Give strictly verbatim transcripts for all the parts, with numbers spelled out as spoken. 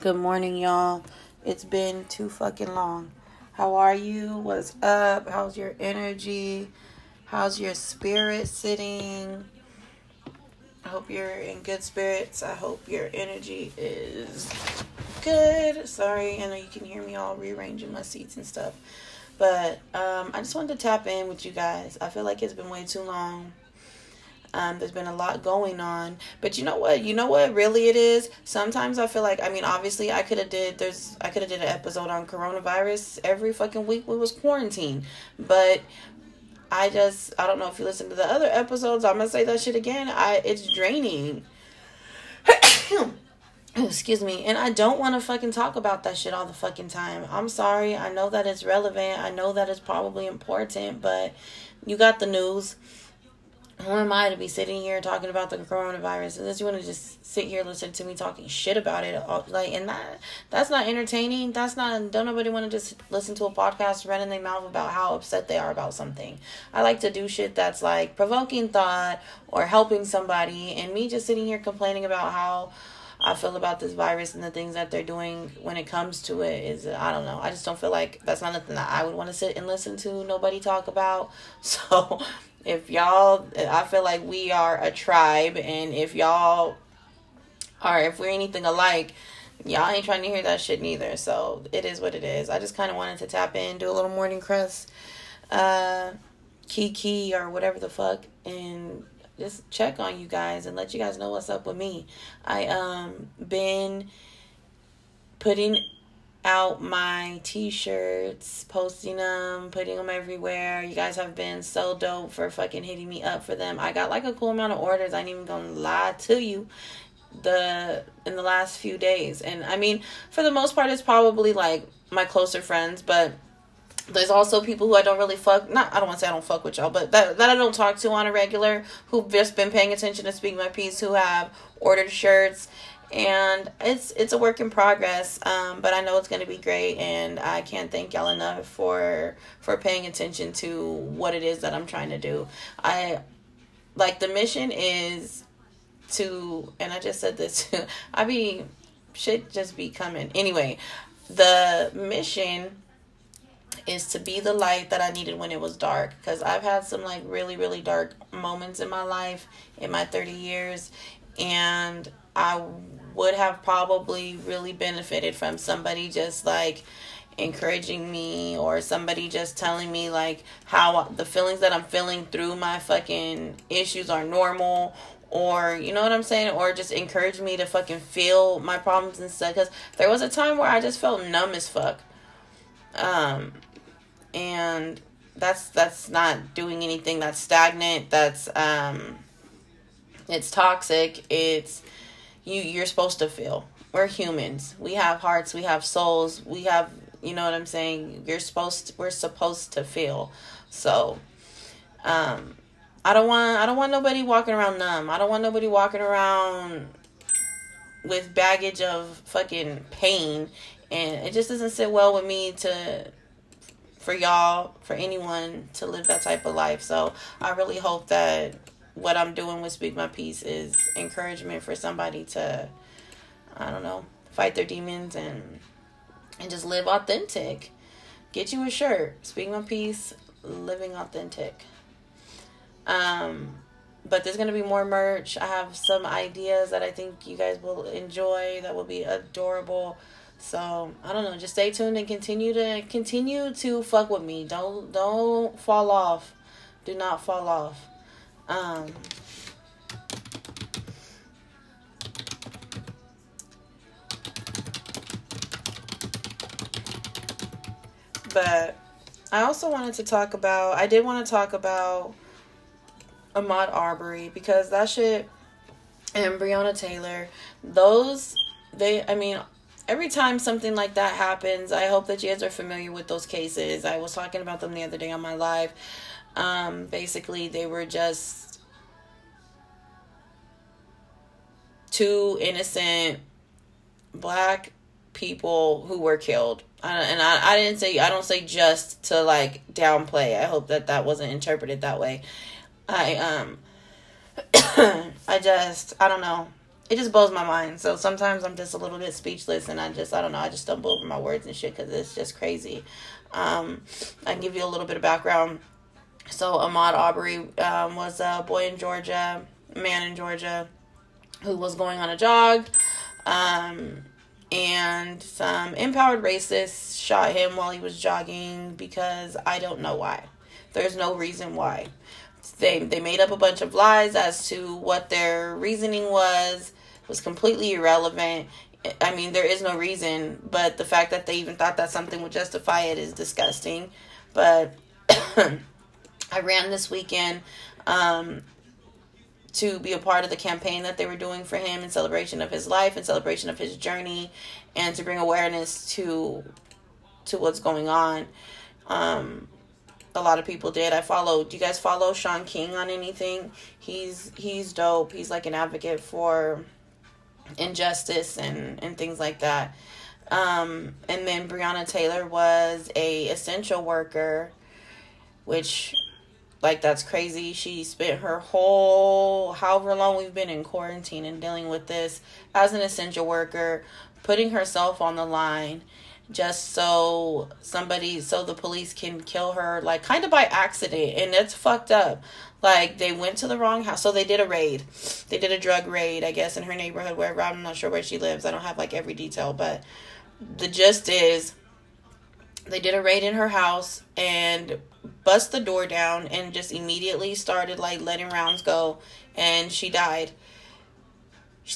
Good morning, y'all. It's been too fucking long. How are you? What's up? How's your energy? How's your spirit sitting? I hope you're in good spirits. I hope your energy is good. Sorry, I know you can hear me all rearranging my seats and stuff. But um, I just wanted to tap in with you guys. I feel like it's been way too long. Um, there's been a lot going on. But you know what? You know what really it is? Sometimes I feel like, I mean, obviously I could have did, there's, I could have did an episode on coronavirus every fucking week we was quarantined. But I just, I don't know if you listen to the other episodes. I'm going to say that shit again. I It's draining. Excuse me. And I don't want to fucking talk about that shit all the fucking time. I'm sorry. I know that it's relevant. I know that it's probably important, but you got the news. Who am I to be sitting here talking about the coronavirus unless you want to just sit here listen to me talking shit about it all, like, and that that's not entertaining. That's not, don't nobody want to just listen to a podcast running their mouth about how upset they are about something. I like to do shit that's like provoking thought or helping somebody, and me just sitting here complaining about how I feel about this virus and the things that they're doing when it comes to it is, I don't know. I just don't feel like that's not nothing that I would want to sit and listen to nobody talk about. So if y'all, I feel like we are a tribe, and if y'all are, if we're anything alike, y'all ain't trying to hear that shit neither. So it is what it is. I just kind of wanted to tap in, do a little morning crust, uh, Kiki or whatever the fuck, and just check on you guys and let you guys know what's up with me. I, um, been putting out my t-shirts, posting them, putting them everywhere. You guys have been so dope for fucking hitting me up for them. I got like a cool amount of orders. I ain't even gonna lie to you. The, in the last few days. And I mean, for the most part, it's probably like my closer friends, but there's also people who I don't really fuck, not, I don't want to say I don't fuck with y'all, but that, that I don't talk to on a regular, who've just been paying attention to Speak My Peace, who have ordered shirts, and it's, it's a work in progress, um, but I know it's going to be great, and I can't thank y'all enough for, for paying attention to what it is that I'm trying to do. I, like, the mission is to, and I just said this, I be, shit just be coming. Anyway, the mission is to be the light that I needed when it was dark, because I've had some like really, really dark moments in my life in my thirty years, and I would have probably really benefited from somebody just like encouraging me, or somebody just telling me like how the feelings that I'm feeling through my fucking issues are normal, or you know what I'm saying, or just encourage me to fucking feel my problems and stuff, because there was a time where I just felt numb as fuck. Um, and that's, that's not doing anything. That's stagnant. That's, um, it's toxic. It's you, you're supposed to feel. We're humans. We have hearts. We have souls. We have, you know what I'm saying? You're supposed to, we're supposed to feel. So, um, I don't want, I don't want nobody walking around numb. I don't want nobody walking around with baggage of fucking pain. And it just doesn't sit well with me to, for y'all, for anyone to live that type of life. So I really hope that what I'm doing with Speak My Peace is encouragement for somebody to, I don't know, fight their demons and and just live authentic. Get you a shirt. Speak My Peace, living authentic. Um, but there's going to be more merch. I have some ideas that I think you guys will enjoy that will be adorable. So, I don't know, just stay tuned and continue to continue to fuck with me. Don't don't fall off. Do not fall off. Um But I also wanted to talk about I did want to talk about Ahmaud Arbery, because that shit, and Breonna Taylor, those they I mean every time something like that happens, I hope that you guys are familiar with those cases. I was talking about them the other day on my live. Um, basically, they were just two innocent black people who were killed. I, and I, I didn't say, I don't say just to like downplay. I hope that that wasn't interpreted that way. I, um, I just, I don't know. it just blows my mind. So sometimes I'm just a little bit speechless, and I just, I don't know, I just stumble over my words and shit because it's just crazy. Um, I can give you a little bit of background. So Ahmaud Arbery um, was a boy in Georgia, a man in Georgia, who was going on a jog. Um, and some empowered racists shot him while he was jogging because I don't know why. There's no reason why. They they made up a bunch of lies as to what their reasoning was. It was completely irrelevant. I mean, there is no reason, but the fact that they even thought that something would justify it is disgusting. But I ran this weekend um, to be a part of the campaign that they were doing for him in celebration of his life, in celebration of his journey, and to bring awareness to to what's going on. Um, a lot of people did. I followed. Do you guys follow Sean King on anything? He's he's dope. He's like an advocate for injustice and, and things like that. Um, and then Breonna Taylor was a essential worker, which, like, that's crazy. She spent her whole, however long we've been in quarantine and dealing with this, as an essential worker, putting herself on the line just so somebody, so the police can kill her, like, kind of by accident. And it's fucked up. Like, they went to the wrong house. So they did a raid. They did a drug raid, I guess, in her neighborhood, wherever. I'm not sure where she lives. I don't have, like, every detail. But the gist is, they did a raid in her house and bust the door down and just immediately started, like, letting rounds go, and she died.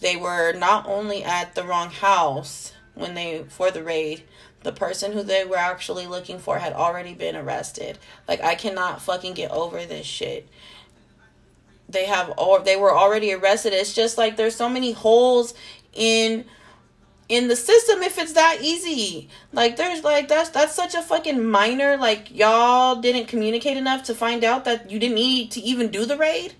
They were not only at the wrong house when they, for the raid, the person who they were actually looking for had already been arrested. Like, I cannot fucking get over this shit. They have, or they were already arrested. It's just like, there's so many holes in in the system if it's that easy. Like, there's, like, that's that's such a fucking minor, like, y'all didn't communicate enough to find out that you didn't need to even do the raid.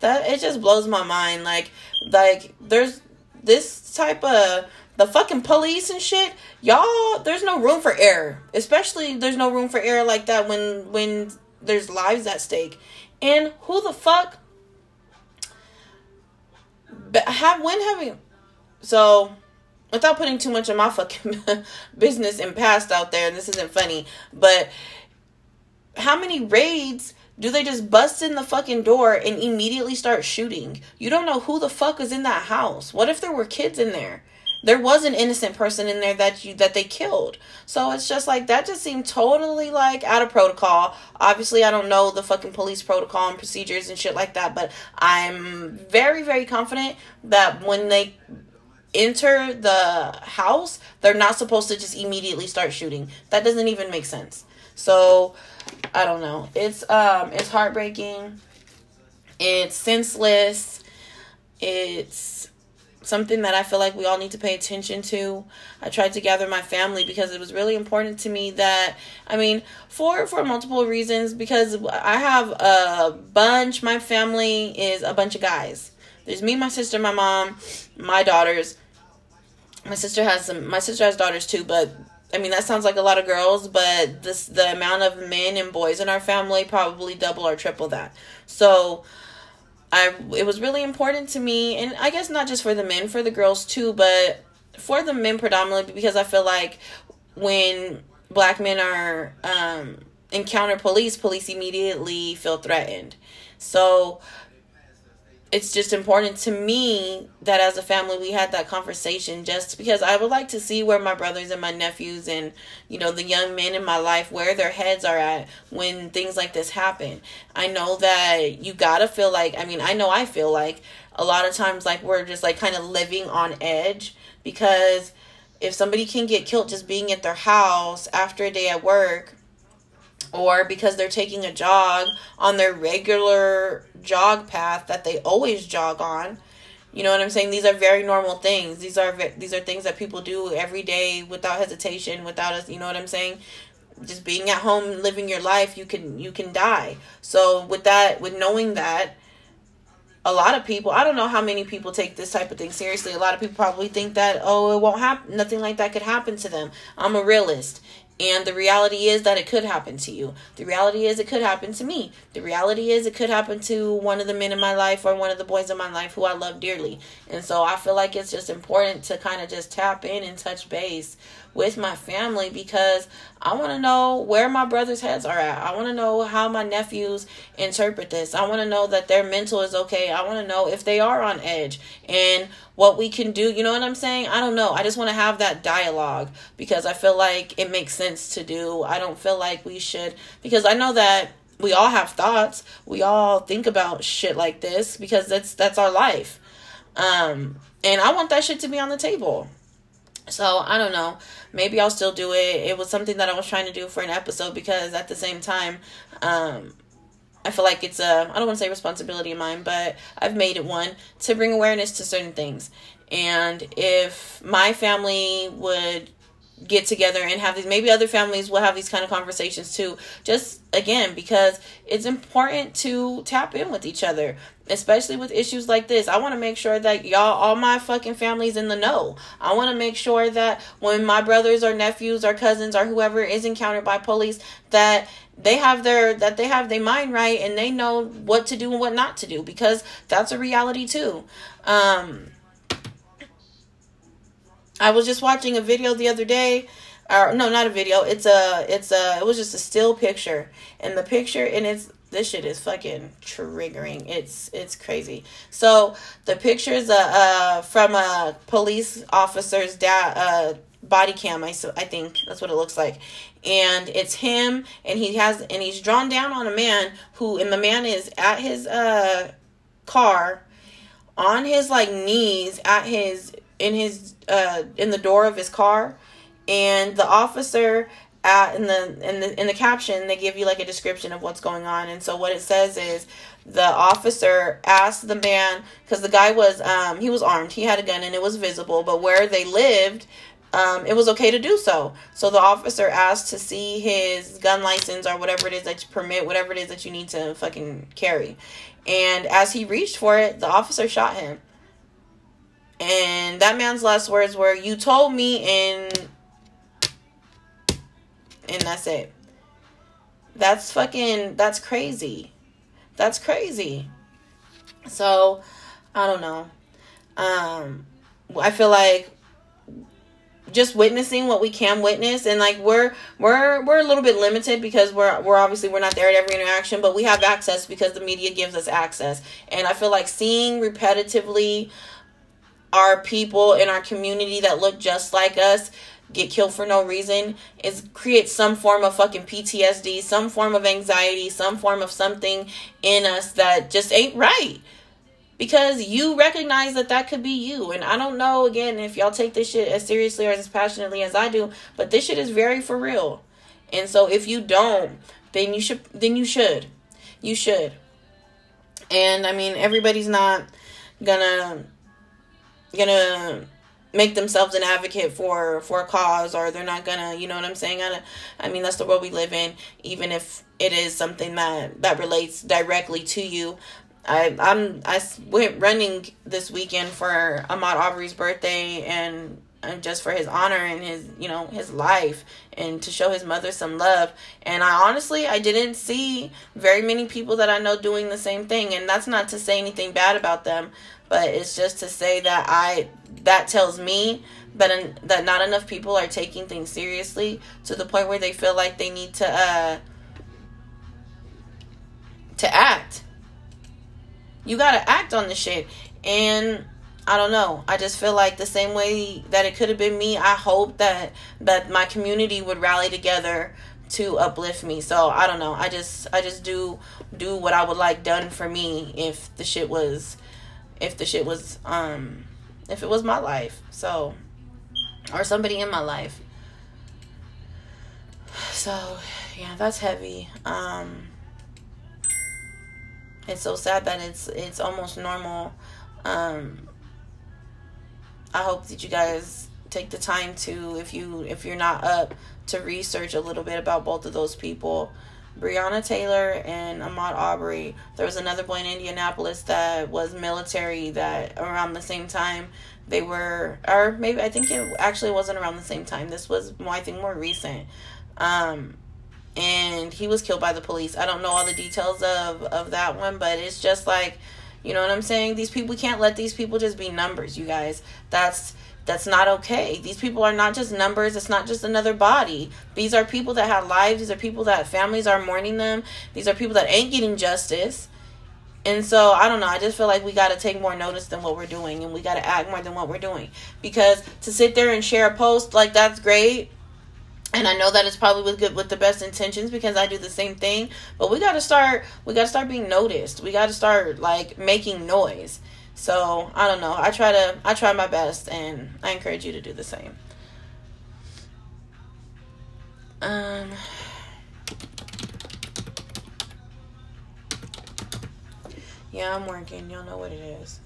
That, it just blows my mind. Like, like, there's this type of, the fucking police and shit, y'all, there's no room for error. Especially, there's no room for error like that when, when there's lives at stake. And who the fuck, have, when have you, so, without putting too much of my fucking business and past out there, and this isn't funny, but how many raids do they just bust in the fucking door and immediately start shooting? You don't know who the fuck is in that house. What if there were kids in there? There was an innocent person in there that you that they killed. So it's just like, that just seemed totally, like, out of protocol. Obviously, I don't know the fucking police protocol and procedures and shit like that, but I'm very, very confident that when they enter the house, they're not supposed to just immediately start shooting. That doesn't even make sense. So I don't know, it's um it's heartbreaking, it's senseless, it's something that I feel like we all need to pay attention to. I tried to gather my family because it was really important to me that, I mean, for, for multiple reasons, because I have a bunch, my family is a bunch of guys. There's me, my sister, my mom, my daughters. My sister has some, my sister has daughters too, but I mean, that sounds like a lot of girls, but this, the amount of men and boys in our family probably double or triple that. So I, it was really important to me, and I guess not just for the men, for the girls too, but for the men predominantly, because I feel like when black men are, um, encounter police, police immediately feel threatened. So it's just important to me that as a family, we had that conversation, just because I would like to see where my brothers and my nephews and, you know, the young men in my life, where their heads are at when things like this happen. I know that you gotta feel like, I mean, I know I feel like a lot of times, like, we're just, like, kind of living on edge, because if somebody can get killed just being at their house after a day at work, or because they're taking a jog on their regular jog path that they always jog on. You know what I'm saying? These are very normal things. These are these are things that people do every day without hesitation, without us, you know what I'm saying? Just being at home, living your life, you can you can die. So with that, with knowing that, a lot of people, I don't know how many people take this type of thing seriously. A lot of people probably think that, oh, it won't happen, nothing like that could happen to them. I'm a realist. And the reality is that it could happen to you. The reality is it could happen to me. The reality is it could happen to one of the men in my life or one of the boys in my life who I love dearly. And so I feel like it's just important to kind of just tap in and touch base with my family, because I want to know where my brother's heads are at. I want to know how my nephews interpret this. I want to know that their mental is okay. I want to know if they are on edge and what we can do. You know what I'm saying? I don't know. I just want to have that dialogue, because I feel like it makes sense to do. I don't feel like we should, because I know that we all have thoughts. We all think about shit like this because that's, that's our life. Um, and I want that shit to be on the table. So I don't know, maybe I'll still do it. It was something that I was trying to do for an episode, because at the same time, um, I feel like it's a, I don't want to say responsibility of mine, but I've made it one to bring awareness to certain things. And if my family would get together and have these, maybe other families will have these kind of conversations too, just again, because it's important to tap in with each other, especially with issues like this. I want to make sure that y'all, all my fucking family's in the know. I want to make sure that when my brothers or nephews or cousins or whoever is encountered by police, that they have their, that they have their mind right and they know what to do and what not to do, because that's a reality too. Um, I was just watching a video the other day, or no, not a video. It's a, it's a, it was just a still picture, and the picture, and it's, this shit is fucking triggering. It's, it's crazy. So the picture is uh, uh from a police officer's da- uh body cam. I, I think that's what it looks like, and it's him, and he has, and he's drawn down on a man who, and the man is at his uh car, on his like knees at his. in his, uh, in the door of his car, and the officer at, in the, in the, in the caption, they give you like a description of what's going on. And so what it says is the officer asked the man, cause the guy was, um, he was armed, he had a gun and it was visible, but where they lived, um, it was okay to do so. So the officer asked to see his gun license or whatever it is that you permit, whatever it is that you need to fucking carry. And as he reached for it, the officer shot him. And that man's last words were, "You told me," and and that's it. That's fucking, that's crazy. That's crazy. So, I don't know. Um, I feel like just witnessing what we can witness, and like we're we're we're a little bit limited because we're we're obviously we're not there at every interaction, but we have access because the media gives us access. And I feel like seeing repetitively our people in our community that look just like us get killed for no reason is creates some form of fucking P T S D, some form of anxiety, some form of something in us that just ain't right, because you recognize that that could be you. And I don't know, again, if y'all take this shit as seriously or as passionately as I do, but this shit is very for real. And so if you don't, then you should, then you should, you should. And I mean, everybody's not gonna, gonna make themselves an advocate for for a cause, or they're not gonna, you know what I'm saying? I, I mean, that's the world we live in. Even if it is something that that relates directly to you. I I'm I went running this weekend for Ahmaud Arbery's birthday, and and just for his honor and his, you know, his life, and to show his mother some love. And I honestly, I didn't see very many people that I know doing the same thing, and that's not to say anything bad about them, but it's just to say that I, that tells me that, that not enough people are taking things seriously to the point where they feel like they need to, uh, to act. You gotta act on the shit. And I don't know. I just feel like the same way that it could have been me, I hope that, that my community would rally together to uplift me. So I don't know. I just, I just do, do what I would like done for me if the shit was, if the shit was, um, if it was my life. So, or somebody in my life. So yeah, that's heavy. Um, it's so sad that it's, it's almost normal. Um, I hope that you guys take the time to, if you, if you're not up, to research a little bit about both of those people, Breonna Taylor and Ahmaud Arbery. There was another boy in Indianapolis that was military that around the same time they were, or maybe I think it actually wasn't around the same time. This was, I think, more recent. Um, and he was killed by the police. I don't know all the details of, of that one, but it's just like, you know what I'm saying? These people, we can't let these people just be numbers, you guys. That's, that's not okay. These people are not just numbers. It's not just another body. These are people that have lives. These are people that families are mourning them. These are people that ain't getting justice. And so, I don't know, I just feel like we got to take more notice than what we're doing, and we got to act more than what we're doing. Because to sit there and share a post, like, that's great, and I know that it's probably with good, with the best intentions, because I do the same thing, but we got to start, we got to start being noticed. We got to start, like, making noise. So, I don't know, I try to, I try my best, and I encourage you to do the same. Um... Yeah, I'm working. Y'all know what it is.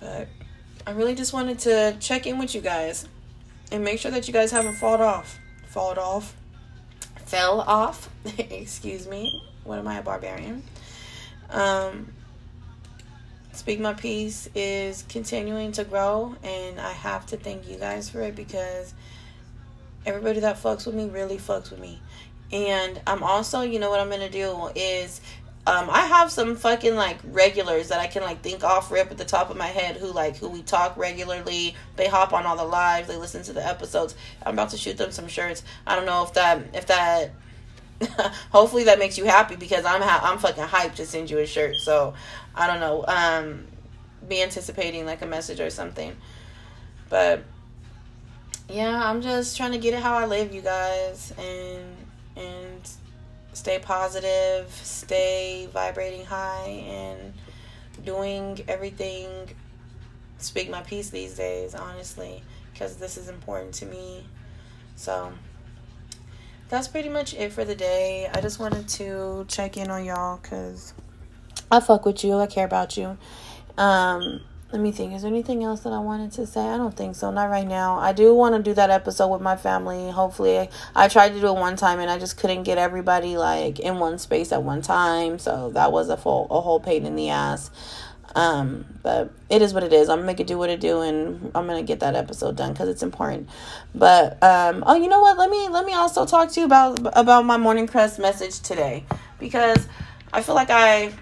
But I really just wanted to check in with you guys and make sure that you guys haven't fallen off. Fallen off. Fell off. Excuse me. What am I, a barbarian? Um, Speak My Peace is continuing to grow, and I have to thank you guys for it, because everybody that fucks with me really fucks with me. And I'm also, you know what I'm going to do is... Um, I have some fucking, like, regulars that I can, like, think off rip at the top of my head who, like, who we talk regularly. They hop on all the lives. They listen to the episodes. I'm about to shoot them some shirts. I don't know if that, if that, hopefully that makes you happy, because I'm, ha- I'm fucking hyped to send you a shirt. So, I don't know. Um, be anticipating, like, a message or something. But, yeah, I'm just trying to get it how I live, you guys. And, and... stay positive, stay vibrating high, and doing everything Speak My Peace these days, honestly, because this is important to me. So that's pretty much it for the day. I just wanted to check in on y'all, because I fuck with you, I care about you. Um let me think, is there anything else that I wanted to say? I don't think so, not right now. I do want to do that episode with my family, hopefully. I, I tried to do it one time, and I just couldn't get everybody, like, in one space at one time, so that was a full, a whole pain in the ass. Um but it is what it is. I'm gonna make it do what it do, and I'm gonna get that episode done, because it's important. But um oh, you know what, let me let me also talk to you about about my Morning Crest message today, because I feel like I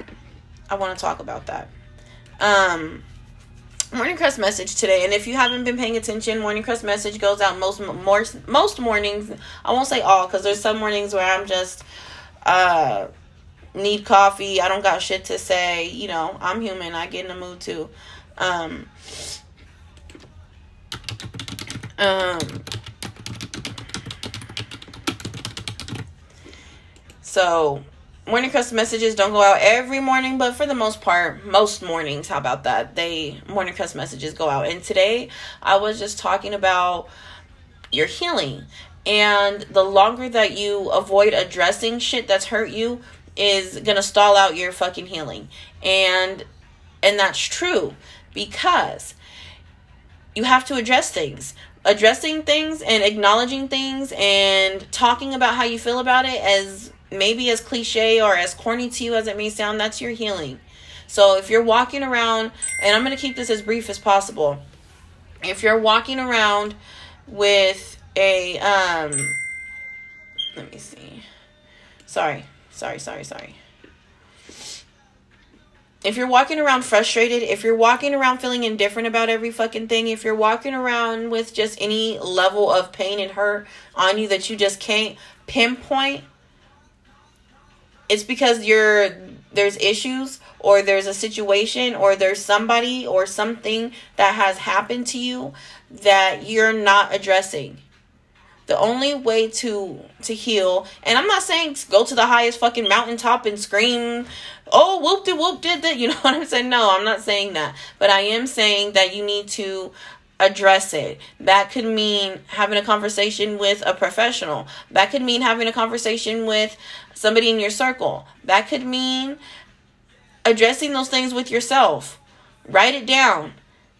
I want to talk about that. um Morning Crest message today, and if you haven't been paying attention, Morning Crest message goes out most most, most mornings. I won't say all, because there's some mornings where I'm just uh need coffee, I don't got shit to say, you know, I'm human, I get in the mood too. Um, um so Morning Crest messages don't go out every morning, but for the most part, most mornings, how about that? They, Morning Crest messages go out. And today, I was just talking about your healing. And the longer that you avoid addressing shit that's hurt you is going to stall out your fucking healing. And, and that's true, because you have to address things. Addressing things and acknowledging things and talking about how you feel about it, as maybe as cliche or as corny to you as it may sound, that's your healing. So if you're walking around, and I'm going to keep this as brief as possible. If you're walking around with a, um, let me see. Sorry, sorry, sorry, sorry. If you're walking around frustrated, if you're walking around feeling indifferent about every fucking thing, if you're walking around with just any level of pain and hurt on you that you just can't pinpoint, it's because you're, there's issues, or there's a situation, or there's somebody or something that has happened to you that you're not addressing. The only way to to heal, and I'm not saying go to the highest fucking mountaintop and scream, oh, whoop did whoop did that, you know what I'm saying? No, I'm not saying that. But I am saying that you need to address it. That could mean having a conversation with a professional. That could mean having a conversation with somebody in your circle. That could mean addressing those things with yourself. Write it down.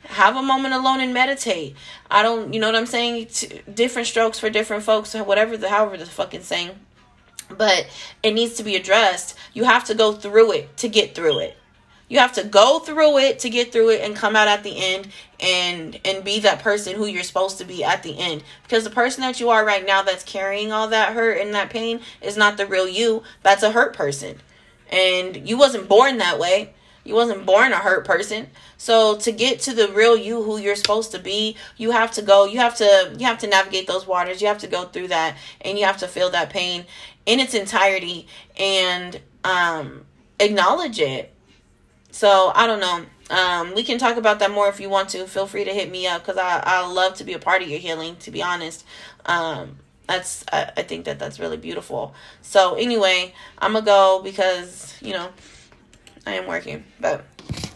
Have a moment alone and meditate. I don't, you know what I'm saying? Different strokes for different folks, whatever the, however the fucking saying. But it needs to be addressed. You have to go through it to get through it. You have to go through it to get through it and come out at the end and and be that person who you're supposed to be at the end. Because the person that you are right now that's carrying all that hurt and that pain is not the real you. That's a hurt person. And you wasn't born that way. You wasn't born a hurt person. So to get to the real you, who you're supposed to be, you have to go, you have to, you have to navigate those waters. You have to go through that, and you have to feel that pain in its entirety and um, acknowledge it. So I don't know. Um, we can talk about that more if you want to. Feel free to hit me up, because I, I love to be a part of your healing, to be honest. Um, that's, I, I think that that's really beautiful. So anyway, I'm gonna go because, you know, I am working, but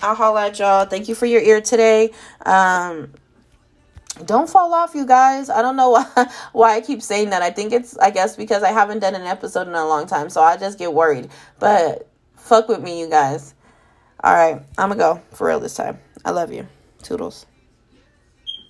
I'll holla at y'all. Thank you for your ear today. Um, don't fall off, you guys. I don't know why, why I keep saying that. I think it's, I guess, because I haven't done an episode in a long time, so I just get worried. But fuck with me, you guys. All right, I'm going to go for real this time. I love you. Toodles.